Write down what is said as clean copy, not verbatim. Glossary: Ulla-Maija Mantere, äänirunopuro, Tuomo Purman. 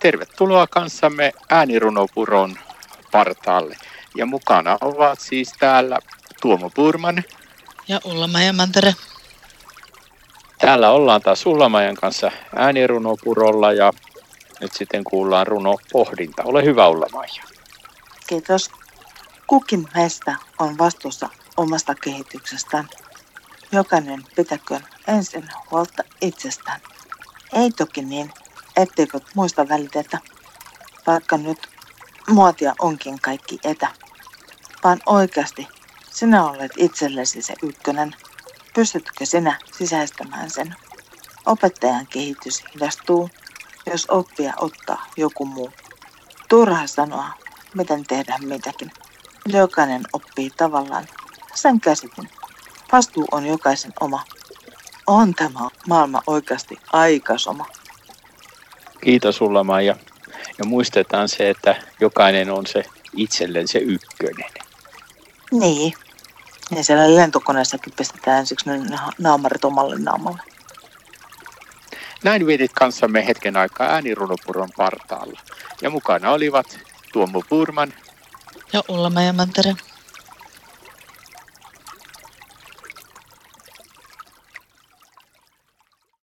Tervetuloa kanssamme äänirunopuron partaalle. Ja mukana ovat siis täällä Tuomo Purman. Ja Ulla-Maija Mantere. Täällä ollaan taas Ulla-Maijan kanssa äänirunopurolla ja nyt sitten kuullaan runopohdinta. Ole hyvä, Ulla-Maija. Kiitos. Kukin meistä on vastuussa omasta kehityksestään. Jokainen pitäköön ensin huolta itsestään. Ei toki niin, etteikö muista välitetä, vaikka nyt muotia onkin kaikki etä. Vaan oikeasti sinä olet itsellesi se ykkönen. Pystytkö sinä sisäistämään sen? Opettajan kehitys hidastuu, jos oppia ottaa joku muu. Turha sanoa, miten tehdään mitäkin. Jokainen oppii tavallaan. Sen käsitin. Vastuu on jokaisen oma. On tämä maailma oikeasti aika sama. Kiitos Ulla-Maija. Ja muistetaan se, että jokainen on se itselleen se ykkönen. Niin. Ja siellä lentokoneessakin pistetään ensiksi ne naamarit omalle naamalle. Näin vietit kanssamme hetken aikaa äänirunopuron partaalla. Ja mukana olivat Tuomo Purman ja Ulla-Maija Mantere.